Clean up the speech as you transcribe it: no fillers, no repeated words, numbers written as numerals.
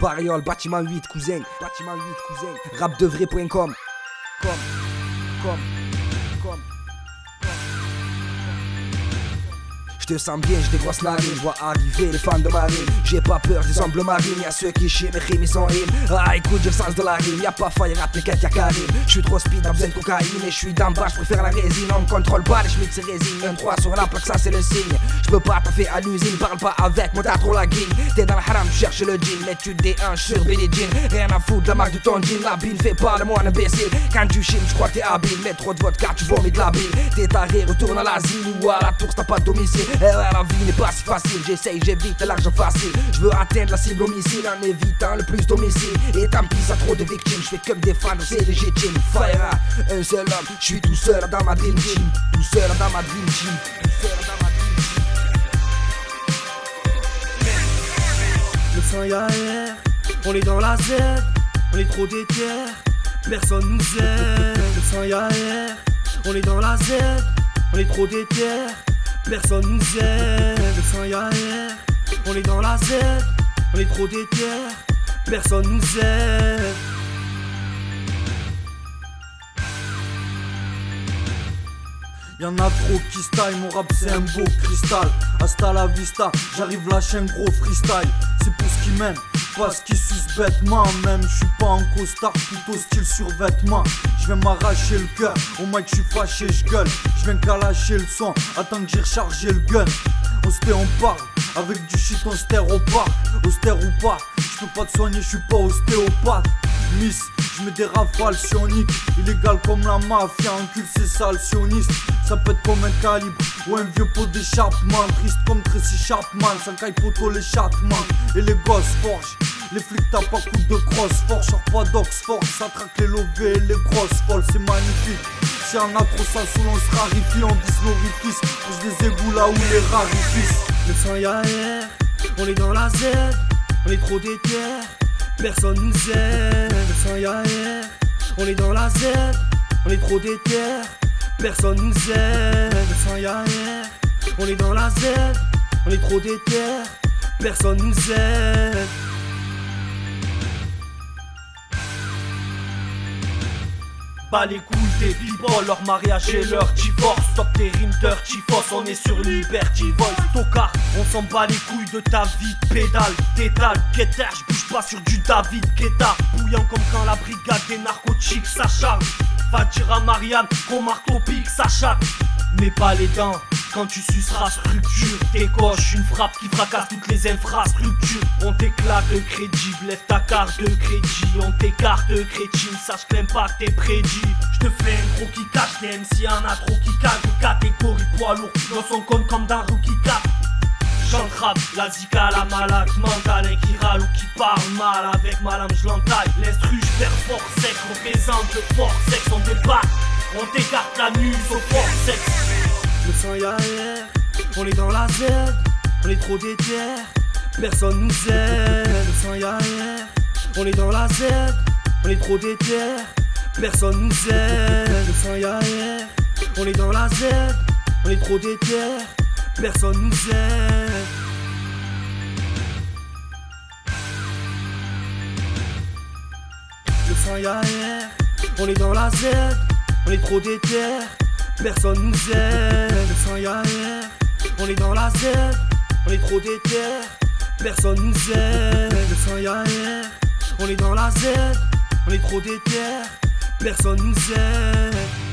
Bariole, bâtiment 8, cousin. Bâtiment 8, cousin. RapDeVrai.com. Je te sens bien, j'ai des grosses narines, je vois arriver les fans de ma rime. J'ai pas peur, je semble marine, y'a ceux qui chient, mes rimes ils sont rimes. Ah écoute, j'ai le sens de la rime, y'a pas faille, rap les quêtes, y'a Karim. J'suis trop speed, y'a besoin de cocaïne et j'suis d'en bas, j'préfère la résine. On me contrôle pas, les schmitts c'est résine. 1-3 sur la plaque, ça c'est le signe. J'peux pas taffer à l'usine, parle pas avec moi, t'as trop la guine. T'es dans le haram, j'cherche le jean, mais tu des 1 sur Billie Jean. Rien à foutre, la marque de ton jean, la bile fait pas le moine imbécile. Quand tu chines, j'crois que t'es habile, mets trop de vodka, tu vomis de la bile. T'es taré, retourne à l'asile ou à la tour, t'as pas de domicile. Eh ouais, la vie n'est pas si facile, j'essaye, j'évite l'argent facile. Je veux atteindre la cible homicide en évitant le plus d'homicides. Et tant pis, ça trop de victimes, je fais comme des fans, c'est légitime. Fire, un seul homme, je suis tout seul dans ma dream team. Tout seul dans ma dream team. Tout seul dans ma dream team. Le sang ya R, on est dans la Z, on est trop déter, personne nous aide. Le sang ya R, on est dans la Z, on est trop déter, personne nous aide. Le sang ya R, on est dans la Z, on est trop déter, personne nous aide. Y'en a trop qui style, mon rap c'est un beau cristal. Hasta la vista, j'arrive la chaîne gros freestyle. C'est pour ce qui mène, pas ce qui suce bêtement. Même j'suis pas en costard, plutôt style survêtement. J'viens m'arracher le cœur, au mic j'suis fâché, j'gueule. J'viens calacher le son, attends que j'ai rechargé le gun. Austère on parle, avec du shit austère on part. Austère ou pas, j'peux pas te soigner, j'suis pas ostéopathe. Miss, j'mets des rafales sioniques, illégal comme la mafia, encule ces sales sionistes. Ça peut être comme un calibre ou un vieux pot d'échappement. Triste comme Tracy Chapman, ça caille poteau les Chapman. Et les gosses forgent, les flics tapent à coups de crosse. Forge, sors pas d'Oxford, ça traque les lovés et les grosses folles, c'est magnifique. Si y'en a trop sale sous l'on se rarifie, on vise l'orifice. Pousse des égouts là où les rarifissent. Le sang ya R, on est dans la Z, on est trop déter, personne nous aide. Le sang ya R, on est dans la Z, on est trop déter, personne nous aide. Le sang ya R, on est dans la Z, on est trop déter, personne nous aide. Bah les couilles des people, leur mariage et leur divorce. Stop tes rimes dirty force, on est sur Liberty Voice. Tocard, on s'en bat les couilles de ta vie. Pédale, détale, guetta, j'bouge pas sur du David Guetta. Bouillant comme quand la brigade des narcotiques s'acharne. Va dire à Marianne qu'on marque au pic, ça chatte. Mets pas les dents quand tu suceras structure. Décoche une frappe qui fracasse toutes les infrastructures. On t'éclate de crédit, lève ta carte de crédit. On t'écarte de crétine, sache que l'impact est prédit. J'te fais un gros qui cache, les MC en a trop qui cache. De catégorie poids lourd, dans son compte comme d'un rookie cap. J'entrape la zika, la malade mentale. Un qui râle ou qui parle mal, avec ma lame j'l'entaille. L'instru j'perds Fort-Sex, représente le Fort-Sex. On débat, on t'écarte la nuit au Fort-Sex. Le sang ya R, on est dans la Z, on est trop déter, personne nous aide. Le sang ya R, on est dans la Z, on est trop déter, personne nous aide. Le sang ya R, on est dans la Z, on est trop déter, personne nous aide. Le sang ya R, on est dans la Z, on est trop déter, personne nous aide. Le sang ya R, on est dans la Z, on est trop déter, personne nous aide. Le sang ya R, on est dans la Z, on est trop déter, personne nous aide.